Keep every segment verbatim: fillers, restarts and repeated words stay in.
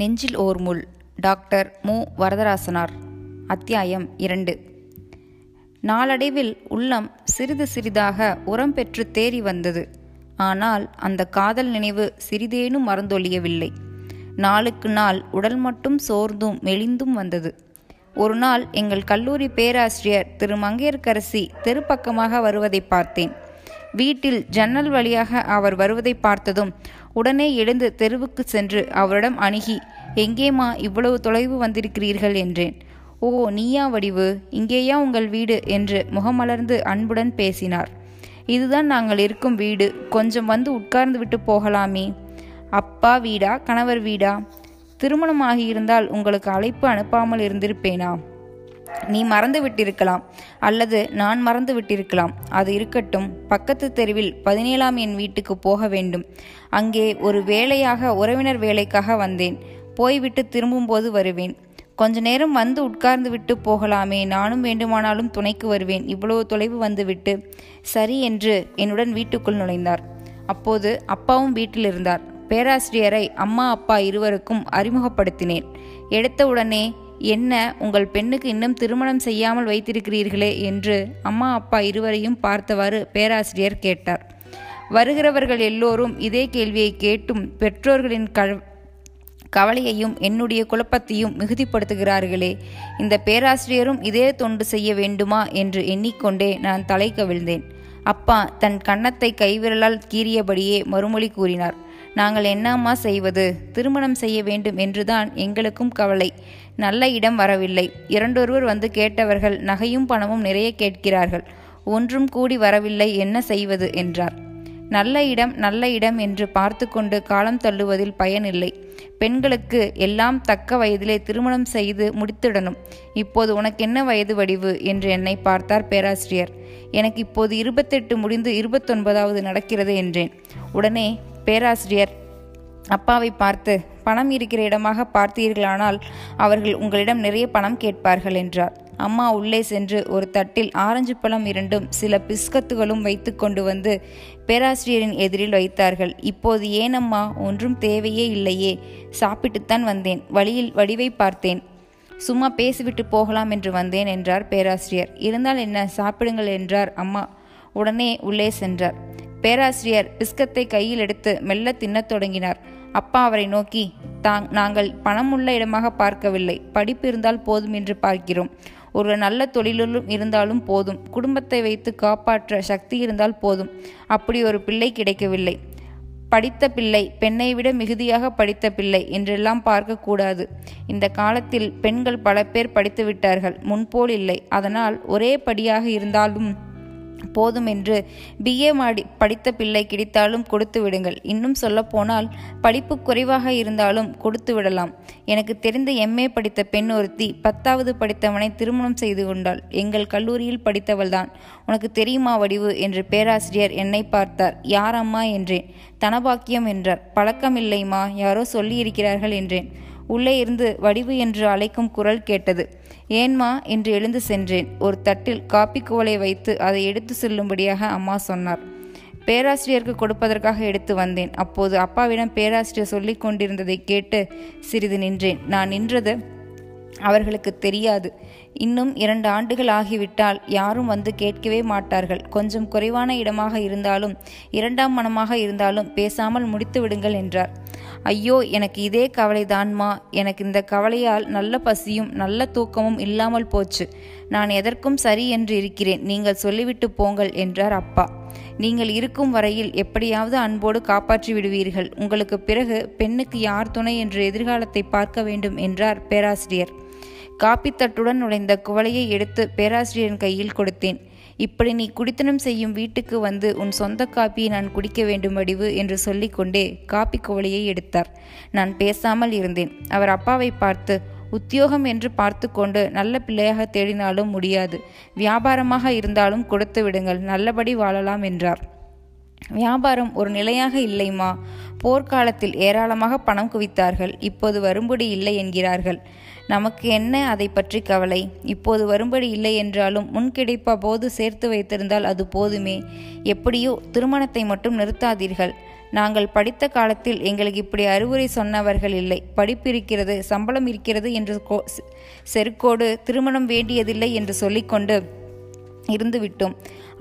செஞ்சில் ஒரு முள் டாக்டர் மு வரதராசனார். அத்தியாயம் இரண்டு. நாளடைவில் உள்ளம் சிறிது சிறிதாக உரம் பெற்று தேறி வந்தது. ஆனால் அந்த காதல் நினைவு சிறிதேனும் மறந்தொழியவில்லை. நாளுக்கு நாள் உடல் மட்டும் சோர்ந்தும் மெலிந்தும் வந்தது. ஒரு நாள் எங்கள் கல்லூரி பேராசிரியர் திரு மங்கையர்கரசி தெருப்பக்கமாக வருவதை பார்த்தேன். வீட்டில் ஜன்னல் வழியாக அவர் வருவதை பார்த்ததும் உடனே எழுந்து தெருவுக்கு சென்று அவரிடம் அணுகி, எங்கேம்மா இவ்வளவு தொலைவு வந்திருக்கிறீர்கள் என்றேன். ஓ, நீயா வடிவு, இங்கேயா உங்கள் வீடு என்று முகமலர்ந்து அன்புடன் பேசினார். இதுதான் நாங்கள் இருக்கும் வீடு, கொஞ்சம் வந்து உட்கார்ந்து விட்டு போகலாமே. அப்பா வீடா கணவர் வீடா? திருமணமாகியிருந்தால் உங்களுக்கு அழைப்பு அனுப்பாமல் இருந்திருப்பேனா? நீ மறந்து விட்டிருக்கலாம், அல்லது நான் மறந்து விட்டிருக்கலாம். அது இருக்கட்டும். பக்கத்து தெருவில் பதினேழாம் என் வீட்டுக்கு போக வேண்டும். அங்கே ஒரு வேலையாக உறவினர் வேலைக்காக வந்தேன். போய்விட்டு திரும்பும்போது வருவேன். கொஞ்ச நேரம் வந்து உட்கார்ந்து விட்டு போகலாமே, நானும் வேண்டுமானாலும் துணைக்கு வருவேன். இவ்வளவு தொலைவு வந்துவிட்டு. சரி என்று என்னுடன் வீட்டுக்குள் நுழைந்தார். அப்போது அப்பாவும் வீட்டில் இருந்தார். பேராசிரியரை அம்மா அப்பா இருவருக்கும் அறிமுகப்படுத்தினேன். எடுத்தவுடனே, என்ன, உங்கள் பெண்ணுக்கு இன்னும் திருமணம் செய்யாமல் வைத்திருக்கிறீர்களே என்று அம்மா அப்பா இருவரையும் பார்த்தவாறு பேராசிரியர் கேட்டார். வருகிறவர்கள் எல்லோரும் இதே கேள்வியை கேட்டும் பெற்றோர்களின் கவலையையும் என்னுடைய குழப்பத்தையும் மிகுதிப்படுத்துகிறார்களே, இந்த பேராசிரியரும் இதே தொண்டு செய்ய வேண்டுமா என்று எண்ணிக்கொண்டே நான் தலை கவிழ்ந்தேன். அப்பா தன் கன்னத்தை கைவிரலால் கீறியபடியே மறுமொழி கூறினார். நாங்கள் என்னம்மா செய்வது? திருமணம் செய்ய வேண்டும் என்றுதான் எங்களுக்கும் கவலை. நல்ல இடம் வரவில்லை. இரண்டொருவர் வந்து கேட்டவர்கள் நகையும் பணமும் நிறைய கேட்கிறார்கள். ஒன்றும் கூடி வரவில்லை, என்ன செய்வது என்றார். நல்ல இடம் நல்ல இடம் என்று பார்த்து கொண்டு காலம் தள்ளுவதில் பயனில்லை. பெண்களுக்கு எல்லாம் தக்க வயதிலே திருமணம் செய்து முடித்திடணும். இப்போது உனக்கென்ன வயது வடிவு என்று என்னை பார்த்தார் பேராசிரியர். எனக்கு இப்போது இருபத்தெட்டு முடிந்து இருபத்தொன்பதாவது நடக்கிறது என்றேன். உடனே பேராசிரியர் அப்பாவை பார்த்து, பணம் இருக்கிற இடமாக பார்த்தீர்களானால் அவர்கள் உங்களிடம் நிறைய பணம் கேட்பார்கள் என்றார். அம்மா உள்ளே சென்று ஒரு தட்டில் ஆரஞ்சு பழம் இரண்டும் சில பிஸ்கத்துகளும் வைத்து கொண்டு வந்து பேராசிரியரின் எதிரில் வைத்தார்கள். இப்போது ஏனம்மா, ஒன்றும் தேவையே இல்லையே, சாப்பிட்டுத்தான் வந்தேன். வழியில் வடிவை பார்த்தேன். சும்மா பேசிவிட்டு போகலாம் என்று வந்தேன் என்றார் பேராசிரியர். இருந்தால் என்ன, சாப்பிடுங்கள் என்றார் அம்மா. உடனே உள்ளே சென்றார். பேராசிரியர் பிஸ்கத்தை கையில் எடுத்து மெல்ல தின்னத் தொடங்கினார். அப்பா அவரை நோக்கி, தாங் நாங்கள் பணம் உள்ள இடமாக பார்க்கவில்லை. படிப்பு இருந்தால் போதும் என்று பார்க்கிறோம். ஒரு நல்ல தொழிலும் இருந்தாலும் போதும். குடும்பத்தை வைத்து காப்பாற்ற சக்தி இருந்தால் போதும். அப்படி ஒரு பிள்ளை கிடைக்கவில்லை. படித்த பிள்ளை, பெண்ணை விட மிகுதியாக படித்த பிள்ளை என்றெல்லாம் பார்க்கக்கூடாது. இந்த காலத்தில் பெண்கள் பல பேர் படித்து விட்டார்கள், முன்போல் இல்லை. அதனால் ஒரே படியாக இருந்தாலும் போதும் என்று பிஏ மாடி படித்த பிள்ளை கிடைத்தாலும் கொடுத்து விடுங்கள். இன்னும் சொல்ல போனால் படிப்பு குறைவாக இருந்தாலும் கொடுத்து விடலாம். எனக்கு தெரிந்த எம்ஏ படித்த பெண் ஒருத்தி பத்தாவது படித்தவனை திருமணம் செய்து கொண்டாள். எங்கள் கல்லூரியில் படித்தவள்தான். உனக்கு தெரியுமா வடிவு என்று பேராசிரியர் என்னை பார்த்தார். யாரம்மா என்றேன். தனபாக்கியம் என்றார். பழக்கம் இல்லைம்மா, யாரோ சொல்லியிருக்கிறார்கள் என்றேன். உள்ளே இருந்து வடிவு என்று அழைக்கும் குரல் கேட்டது. ஏன்மா என்று எழுந்து சென்றேன். ஒரு தட்டில் காப்பி கோலை வைத்து அதை எடுத்து செல்லும்படியாக அம்மா சொன்னார். பேராசிரியருக்கு கொடுப்பதற்காக எடுத்து வந்தேன். அப்போது அப்பாவிடம் பேராசிரியர் சொல்லி கொண்டிருந்ததை கேட்டு சிறிது நின்றேன். நான் நின்றது அவர்களுக்கு தெரியாது. இன்னும் இரண்டு ஆண்டுகள் ஆகிவிட்டால் யாரும் வந்து கேட்கவே மாட்டார்கள். கொஞ்சம் குறைவான இடமாக இருந்தாலும் இரண்டாம் மனமாக இருந்தாலும் பேசாமல் முடித்து விடுங்கள் என்றார். ஐயோ, எனக்கு இதே கவலைதான்மா. எனக்கு இந்த கவலையால் நல்ல பசியும் நல்ல தூக்கமும் இல்லாமல் போச்சு. நான் எதற்கும் சரி என்று இருக்கிறேன். நீங்கள் சொல்லிவிட்டு போங்கள் என்றார் அப்பா. நீங்கள் இருக்கும் வரையில் எப்படியாவது அன்போடு காப்பாற்றி விடுவீர்கள். உங்களுக்கு பிறகு பெண்ணுக்கு யார் துணை என்று எதிர்காலத்தை பார்க்க வேண்டும் என்றார் பேராசிரியர். காப்பித்தட்டுடன் நுழைந்த குவளையை எடுத்து பேராசிரியரின் கையில் கொடுத்தேன். இப்படி நீ குடித்தனம் செய்யும் வீட்டுக்கு வந்து உன் சொந்த காப்பியை நான் குடிக்க வேண்டும் வடிவு என்று சொல்லிக்கொண்டே காப்பி குவளையை எடுத்தார். நான் பேசாமல் இருந்தேன். அவர் அப்பாவை பார்த்து, உத்தியோகம் என்று பார்த்து கொண்டு நல்ல பிள்ளையாக தேடினாலும் முடியாது. வியாபாரமாக இருந்தாலும் கொடுத்து விடுங்கள், நல்லபடி வாழலாம் என்றார். வியாபாரம் ஒரு நிலையாக இல்லைம்மா. போர்க்காலத்தில் ஏராளமாக பணம் குவித்தார்கள். இப்போது வரும்படி இல்லை என்கிறார்கள். நமக்கு என்ன அதை பற்றி கவலை? இப்போது வரும்படி இல்லை என்றாலும் முன் கிடைப்ப போது சேர்த்து வைத்திருந்தால் அது போதுமே. எப்படியோ திருமணத்தை மட்டும் நிறுத்தாதீர்கள். நாங்கள் படித்த காலத்தில் எங்களுக்கு இப்படி அறிவுரை சொன்னவர்கள் இல்லை. படிப்பு இருக்கிறது, சம்பளம் இருக்கிறது என்று செருக்கோடு திருமணம் வேண்டியதில்லை என்று சொல்லிக்கொண்டு இருந்துவிட்டோம்.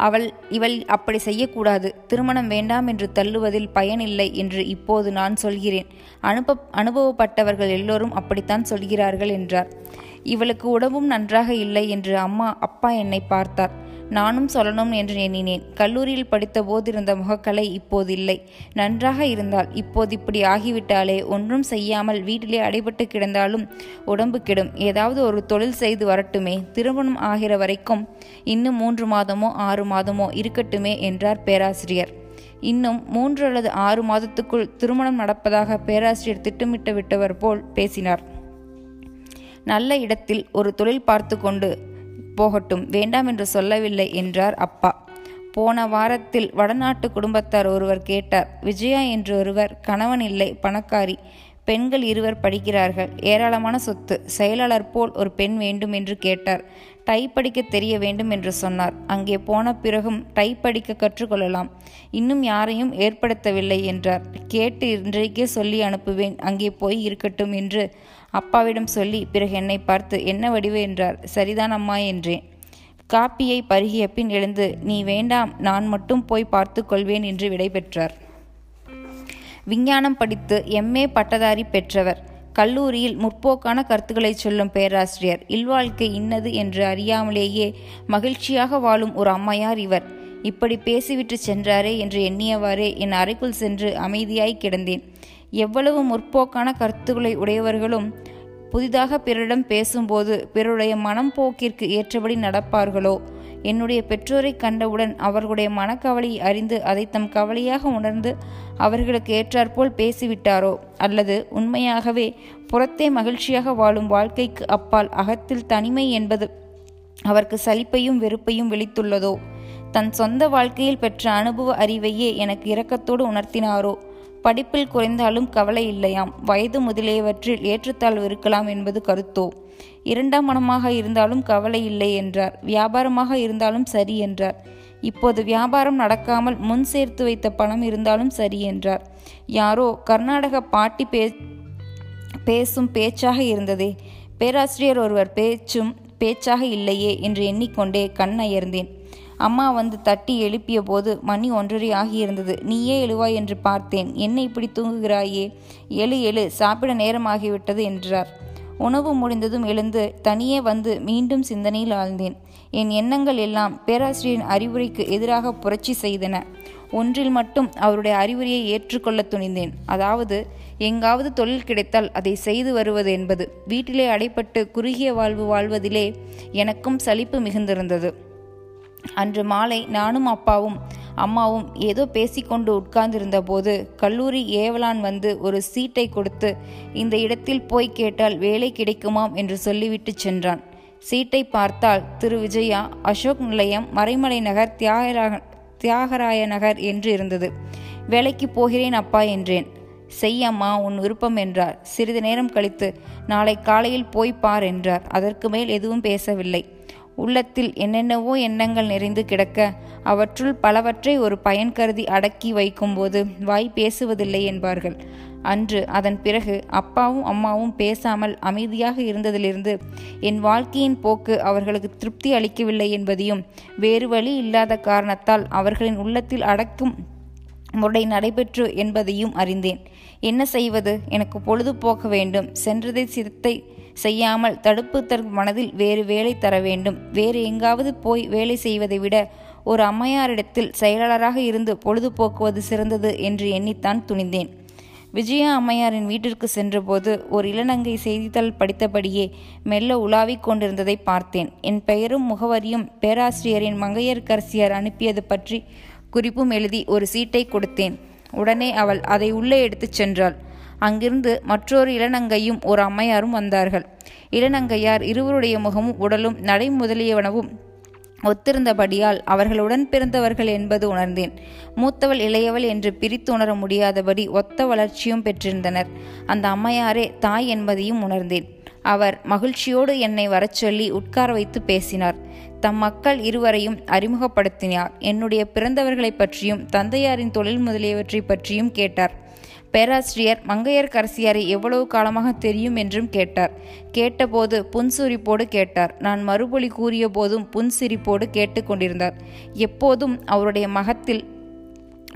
அவள் இவள் அப்படி செய்யக்கூடாது, திருமணம் வேண்டாம் என்று தள்ளுவதில் பயனில்லை என்று இப்போது நான் சொல்கிறேன். அனுப அனுபவப்பட்டவர்கள் எல்லோரும் அப்படித்தான் சொல்கிறார்கள் என்றார். இவளுக்கு உடம்பும் நன்றாக இல்லை என்று அம்மா அப்பா என்னை பார்த்தார். நானும் சொல்லணும் என்று எண்ணினேன். கல்லூரியில் படித்த போதிருந்த முகக்கலை இப்போது இல்லை. நன்றாக இருந்தால் இப்போது இப்படி ஆகிவிட்டாலே ஒன்றும் செய்யாமல் வீட்டிலே அடைபட்டு கிடந்தாலும் உடம்பு கெடும். ஏதாவது ஒரு தொழில் செய்து வரட்டுமே. திருமணம் ஆகிற வரைக்கும் இன்னும் மூன்று மாதமோ ஆறு மாதமோ இருக்கட்டுமே என்றார் பேராசிரியர். இன்னும் மூன்று அல்லது ஆறு மாதத்துக்குள் திருமணம் நடப்பதாக பேராசிரியர் திட்டமிட்டு விட்டவர் போல் பேசினார். நல்ல இடத்தில் ஒரு தொழில் பார்த்து கொண்டு போகட்டும், வேண்டாம் என்று சொல்லவில்லை என்றார் அப்பா. போன வாரத்தில் வடநாட்டு குடும்பத்தார் ஒருவர் கேட்டார். விஜயா என்று ஒருவர், கணவன் இல்லை, பணக்காரி, பெண்கள் இருவர் படிக்கிறார்கள், ஏராளமான சொத்து, செயலாளர் போல் ஒரு பெண் வேண்டும் என்று கேட்டார். டைப் அடிக்க தெரிய வேண்டும் என்று சொன்னார். அங்கே போன பிறகும் டைப் அடிக்க கற்றுக்கொள்ளலாம், இன்னும் யாரையும் ஏற்படுத்தவில்லை என்றார். கேட்டு இன்றைக்கே சொல்லி அனுப்புவேன், அங்கே போய் இருக்கட்டும் என்று அப்பாவிடம் சொல்லி பிறகு என்னை பார்த்து என்ன வடிவு என்றார். சரிதான் அம்மா என்றேன். காப்பியை பருகிய பின் எழுந்து நீ வேண்டாம், நான் மட்டும் போய் பார்த்து கொள்வேன் என்று விடை பெற்றார். விஞ்ஞானம் படித்து எம்ஏ பட்டதாரி பெற்றவர். கல்லூரியில் முற்போக்கான கருத்துக்களை சொல்லும் பேராசிரியர். இல்வாழ்க்கை இன்னது என்று அறியாமலேயே மகிழ்ச்சியாக வாழும் ஒரு அம்மையார் இவர். இப்படி பேசிவிட்டு சென்றாரே என்று எண்ணியவாறே என் அறைக்குள் சென்று அமைதியாய் கிடந்தேன். எவ்வளவு முற்போக்கான கருத்துக்களை உடையவர்களும் புதிதாக பிறரிடம் பேசும்போது பிறருடைய மனம் போக்கிற்கு ஏற்றபடி நடப்பார்களோ? என்னுடைய பெற்றோரை கண்டவுடன் அவர்களுடைய மனக்கவலையை அறிந்து அதை தம் கவலையாக உணர்ந்து அவர்களுக்கு ஏற்றாற்போல் பேசிவிட்டாரோ? அல்லது உண்மையாகவே புறத்தே மகிழ்ச்சியாக வாழும் வாழ்க்கைக்கு அப்பால் அகத்தில் தனிமை என்பது அவருக்கு சலிப்பையும் வெறுப்பையும் விளித்துள்ளதோ? தன் சொந்த வாழ்க்கையில் பெற்ற அனுபவ அறிவையே எனக்கு இரக்கத்தோடு உணர்த்தினாரோ? படிப்பில் குறைந்தாலும் கவலை இல்லையாம், வயது முதலியவற்றில் ஏற்றத்தாழ்வு இருக்கலாம் என்பது கருத்தோ? இரண்டாம் மனமாக இருந்தாலும் கவலை இல்லை என்றார். வியாபாரமாக இருந்தாலும் சரி என்றார். இப்போது வியாபாரம் நடக்காமல் முன் சேர்த்து வைத்த பணம் இருந்தாலும் சரி என்றார். யாரோ கர்நாடக பாட்டி பே பேசும் பேச்சாக இருந்ததே, பேராசிரியர் ஒருவர் பேச்சும் பேச்சாக இல்லையே என்று எண்ணிக்கொண்டே கண்ணயர்ந்தேன். அம்மா வந்து தட்டி எழுப்பிய போது மணி ஒன்றரை ஆகியிருந்தது. நீயே எழுவாய் என்று பார்த்தேன். என்ன இப்படி தூங்குகிறாயே, எழு எழு, சாப்பிட நேரமாகிவிட்டது என்றார். உணவு முடிந்ததும் எழுந்து தனியே வந்து மீண்டும் சிந்தனையில் ஆழ்ந்தேன். என் எண்ணங்கள் எல்லாம் பேராசிரியரின் அறிவுரைக்கு எதிராக புரட்சி செய்தன. ஒன்றில் மட்டும் அவருடைய அறிவுரையை ஏற்றுக்கொள்ள துணிந்தேன். அதாவது எங்காவது தொழில் கிடைத்தால் அதை செய்து வருவது என்பது. வீட்டிலே அடைப்பட்டு குறுகிய வாழ்வு வாழ்வதிலே எனக்கும் சலிப்பு மிகுந்திருந்தது. அன்று மாலை நானும் அப்பாவும் அம்மாவும் ஏதோ பேசிக்கொண்டு உட்கார்ந்திருந்த போது கல்லூரி ஏவலான் வந்து ஒரு சீட்டை கொடுத்து இந்த இடத்தில் போய் கேட்டால் வேலை கிடைக்குமாம் என்று சொல்லிவிட்டு சென்றான். சீட்டை பார்த்தால் திரு விஜயா, அசோக் நிலையம், மறைமலை நகர், தியாகராக தியாகராய நகர் என்று இருந்தது. வேலைக்கு போகிறேன் அப்பா என்றேன். செய்யம்மா, உன் விருப்பம் என்றார். சிறிது நேரம் கழித்து நாளை காலையில் போய் பார் என்றார். அதற்கு மேல் எதுவும் பேசவில்லை. உள்ளத்தில் என்னென்னவோ எண்ணங்கள் நிறைந்து கிடக்க அவற்றுள் பலவற்றை ஒரு பயன் கருதி அடக்கி வைக்கும்போது வாய் பேசுவதில்லை என்பார்கள். அன்று அதன் பிறகு அப்பாவும் அம்மாவும் பேசாமல் அமைதியாக இருந்ததிலிருந்து என் வாழ்க்கையின் போக்கு அவர்களுக்கு திருப்தி அளிக்கவில்லை என்பதையும் வேறு வழி இல்லாத காரணத்தால் அவர்களின் உள்ளத்தில் அடக்கும் முறை நடைபெற்று என்பதையும் அறிந்தேன். என்ன செய்வது? எனக்கு பொழுதுபோக்க வேண்டும். சென்றதை சித்தை செய்யாமல் தடுப்பு தன் மனதில் வேறு வேலை தர வேண்டும். வேறு எங்காவது போய் வேலை செய்வதை விட ஒரு அம்மையாரிடத்தில் செயலாளராக இருந்து பொழுதுபோக்குவது சிறந்தது என்று எண்ணித்தான் துணிந்தேன். விஜயா அம்மையாரின் வீட்டிற்கு சென்றபோது ஒரு இளநங்கை செய்தித்தாள் படித்தபடியே மெல்ல உலாவிக் கொண்டிருந்ததை பார்த்தேன். என் பெயரும் முகவரியும் பேராசிரியரின் மங்கையர்கரசியார் அனுப்பியது பற்றி குறிப்பும் எழுதி ஒரு சீட்டை கொடுத்தேன். உடனே அவள் அதை உள்ளே எடுத்துச் சென்றாள். அங்கிருந்து மற்றொரு இளநங்கையும் ஒரு அம்மையாரும் வந்தார்கள். இளநங்கையார் இருவருடைய முகமும் உடலும் நடை முதலியவனவும் ஒத்திருந்தபடியால் அவர்களுடன் பிறந்தவர்கள் என்பது உணர்ந்தேன். மூத்தவள் இளையவள் என்று பிரித்து உணர முடியாதபடி ஒத்த வளர்ச்சியும் பெற்றிருந்தனர். அந்த அம்மையாரே தாய் என்பதையும் உணர்ந்தேன். அவர் மகிழ்ச்சியோடு என்னை வரச் சொல்லி உட்கார வைத்து பேசினார். தம் மக்கள் இருவரையும் அறிமுகப்படுத்தினார். என்னுடைய பிறந்தவர்களை பற்றியும் தந்தையாரின் தொழில் முதலியவற்றை பற்றியும் கேட்டார். பேராசிரியர் மங்கையர்கரசியாரை எவ்வளவு காலமாக தெரியும் என்றும் கேட்டார். கேட்டபோது புன்சிரிப்போடு கேட்டார். நான் மறுபொழி கூறிய போதும் புன்சிரிப்போடு கேட்டு கொண்டிருந்தார். எப்போதும் அவருடைய மகத்தில்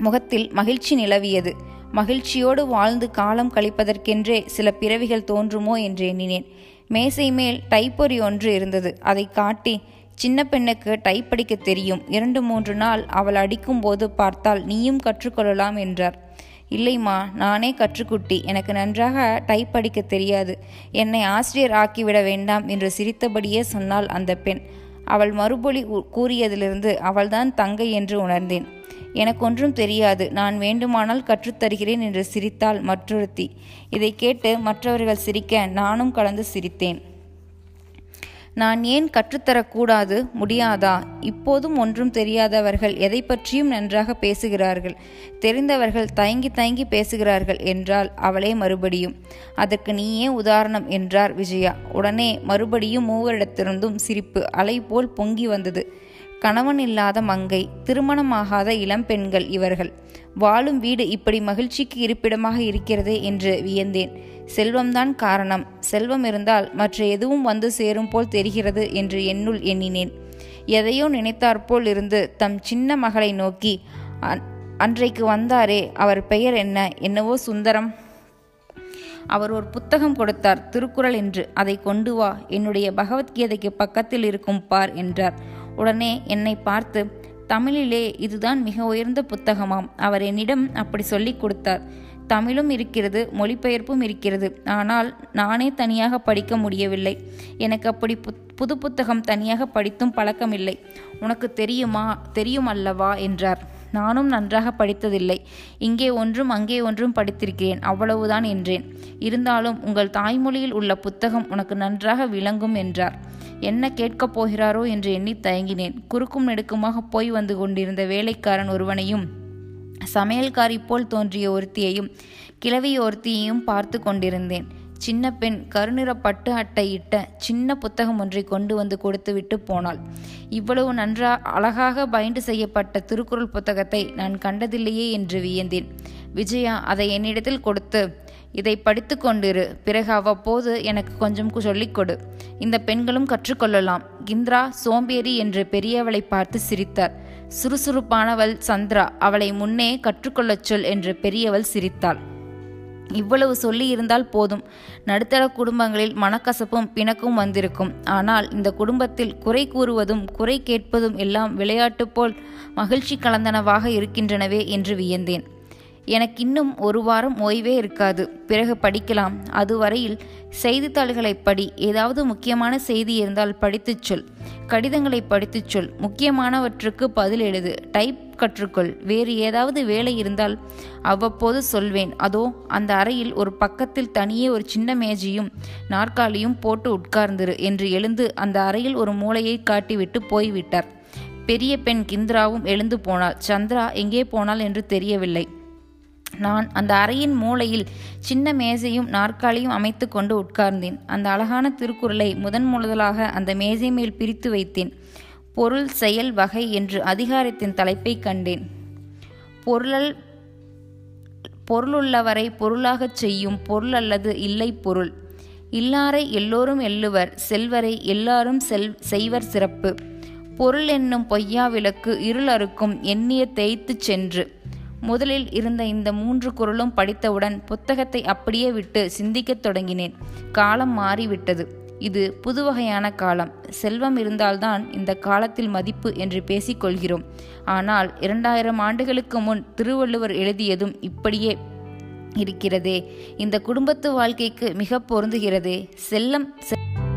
முகத்தில் மகிழ்ச்சி நிலவியது. மகிழ்ச்சியோடு வாழ்ந்து காலம் கழிப்பதற்கென்றே சில பிறவிகள் தோன்றுமோ என்று எண்ணினேன். மேசை மேல் டைப்பொறி ஒன்று இருந்தது. அதை காட்டி, சின்ன பெண்ணுக்கு டைப் அடிக்க தெரியும், இரண்டு மூன்று நாள் அவள் அடிக்கும் போது பார்த்தால் நீயும் கற்றுக்கொள்ளலாம் என்றார். இல்லைம்மா, நானே கற்றுக்குட்டி, எனக்கு நன்றாக டைப் அடிக்க தெரியாது, என்னை ஆசிரியர் ஆக்கிவிட வேண்டாம் என்று சிரித்தபடியே சொன்னாள் அந்த பெண். அவள் மறுபொழி கூறியதிலிருந்து அவள்தான் தங்கை என்று உணர்ந்தேன். எனக்கொன்றும் தெரியாது, நான் வேண்டுமானால் கற்றுத்தருகிறேன் என்று சிரித்தாள் மற்றொருத்தி. இதை கேட்டு மற்றவர்கள் சிரிக்க நானும் கலந்து சிரித்தேன். நான் ஏன் கற்றுத்தரக்கூடாது, முடியாதா? இப்போதும் ஒன்றும் தெரியாதவர்கள் எதை பற்றியும் நன்றாக பேசுகிறார்கள், தெரிந்தவர்கள் தயங்கி தயங்கி பேசுகிறார்கள் என்றால் அவளே மறுபடியும். அதற்கு நீயே உதாரணம் என்றார் விஜயா. உடனே மறுபடியும் மூவரிடத்திலிருந்தும் சிரிப்பு அலை போல் பொங்கி வந்தது. கணவன் இல்லாத மங்கை, திருமணமாகாத இளம் பெண்கள் இவர்கள். வாழும் வீடு இப்படி மகிழ்ச்சிக்கு இருப்பிடமாக இருக்கிறதே என்று வியந்தேன். செல்வம்தான் காரணம், செல்வம் இருந்தால் மற்ற எதுவும் வந்து சேரும் போல் தெரிகிறது என்று என்னுள் எண்ணினேன். எதையோ நினைத்தாற்போல் இருந்து தம் சின்ன மகளை நோக்கி, அன்றைக்கு வந்தாரே, அவர் பெயர் என்ன? என்னவோ சுந்தரம். அவர் ஒரு புத்தகம் கொடுத்தார், திருக்குறள் என்று. அதை கொண்டு வா, என்னுடைய பகவத்கீதைக்கு பக்கத்தில் இருக்கும் பார் என்றார். உடனே என்னை பார்த்து, தமிழிலே இதுதான் மிக உயர்ந்த புத்தகமாம், அவர் என்னிடம் அப்படி சொல்லி கொடுத்தார். தமிழும் இருக்கிறது, மொழிபெயர்ப்பும் இருக்கிறது, ஆனால் நானே தனியாக படிக்க முடியவில்லை. எனக்கு அப்படி புது புத்தகம் தனியாக படித்தும் பழக்கமில்லை. உனக்கு தெரியுமா தெரியும் அல்லவா என்றார். நானும் நன்றாக படித்ததில்லை, இங்கே ஒன்றும் அங்கே ஒன்றும் படித்திருக்கிறேன், அவ்வளவுதான் என்றேன். இருந்தாலும் உங்கள் தாய்மொழியில் உள்ள புத்தகம் உனக்கு நன்றாக விளங்கும் என்றார். என்ன கேட்கப் போகிறாரோ என்று எண்ணி தயங்கினேன். குறுக்கும் நெடுக்குமாக போய் வந்து கொண்டிருந்த வேலைக்காரன் ஒருவனையும், சமையல்காரி போல் தோன்றிய ஒருத்தியையும், கிழவி ஒருத்தியையும் பார்த்து கொண்டிருந்தேன். சின்ன பெண் கருநிற பட்டு அட்டை இட்ட சின்ன புத்தகம் ஒன்றை கொண்டு வந்து கொடுத்து விட்டு போனாள். இவ்வளவு நன்றா அழகாக பைண்ட் செய்யப்பட்ட திருக்குறள் புத்தகத்தை நான் கண்டதில்லையே என்று வியந்தேன். விஜயா அதை என்னிடத்தில் கொடுத்து, இதை படித்து கொண்டிரு, பிறகு அவ்வப்போது எனக்கு கொஞ்சம் சொல்லிக் கொடு, இந்த பெண்களும் கற்றுக்கொள்ளலாம். கிந்திரா சோம்பேறி என்று பெரியவளை பார்த்து சிரித்தார். சுறுசுறுப்பானவள் சந்திரா, அவளை முன்னே கற்றுக்கொள்ளச் சொல் என்று பெரியவள் சிரித்தாள். இவ்வளவு சொல்லி இருந்தால் போதும். நடுத்தர குடும்பங்களில் மனக்கசப்பும் பிணக்கும் வந்திருக்கும். ஆனால் இந்த குடும்பத்தில் குறை கூறுவதும் குறை கேட்பதும் எல்லாம் விளையாட்டு போல் மகிழ்ச்சி கலந்தனவாக இருக்கின்றனவே என்று வியந்தேன். எனக்கு இன்னும் ஒரு வாரம் ஓய்வே இருக்காது, பிறகு படிக்கலாம். அதுவரையில் செய்தித்தாள்களை படி, ஏதாவது முக்கியமான செய்தி இருந்தால் படித்துச் சொல், கடிதங்களை படித்துச் சொல், முக்கியமானவற்றுக்கு பதில் எழுது, டைப் கற்றுக்கொள். வேறு ஏதாவது வேலை இருந்தால் அவ்வப்போது சொல்வேன். அதோ அந்த அறையில் ஒரு பக்கத்தில் தனியே ஒரு சின்ன மேஜையும் நாற்காலியும் போட்டு உட்கார்ந்திரு என்று எழுந்து அந்த அறையில் ஒரு மூலையை காட்டிவிட்டு போய்விட்டார். பெரிய பெண் கிந்திராவும் எழுந்து போனாள். சந்திரா எங்கே போனாள் என்று தெரியவில்லை. நான் அந்த அறையின் மூலையில் சின்ன மேசையும் நாற்காலியும் அமைத்து கொண்டு உட்கார்ந்தேன். அந்த அழகான திருக்குறளை முதன் முதலாக அந்த மேசை மேல் பிரித்து வைத்தேன். பொருள் செயல் வகை என்று அதிகாரத்தின் தலைப்பை கண்டேன். பொருளல் பொருளுள்ளவரை பொருளாகச் செய்யும் பொருள் அல்லது இல்லை பொருள். இல்லாரை எல்லோரும் எள்ளுவர், செல்வரை எல்லாரும் செல் செய்வர் சிறப்பு. பொருள் என்னும் பொய்யா விளக்கு இருள் அறுக்கும் எண்ணிய தேய்த்து சென்று. முதலில் இருந்த இந்த மூன்று குறளும் படித்தவுடன் புத்தகத்தை அப்படியே விட்டு சிந்திக்கத் தொடங்கினேன். காலம் மாறிவிட்டது. இது புதுவகையான காலம். செல்வம் இருந்தால்தான் இந்த காலத்தில் மதிப்பு என்று பேசிக்கொள்கிறோம். ஆனால் இரண்டாயிரம் ஆண்டுகளுக்கு முன் திருவள்ளுவர் எழுதியதும் இப்படியே இருக்கிறதே. இந்த குடும்பத்து வாழ்க்கைக்கு மிக பொருந்துகிறதே. செல்லம்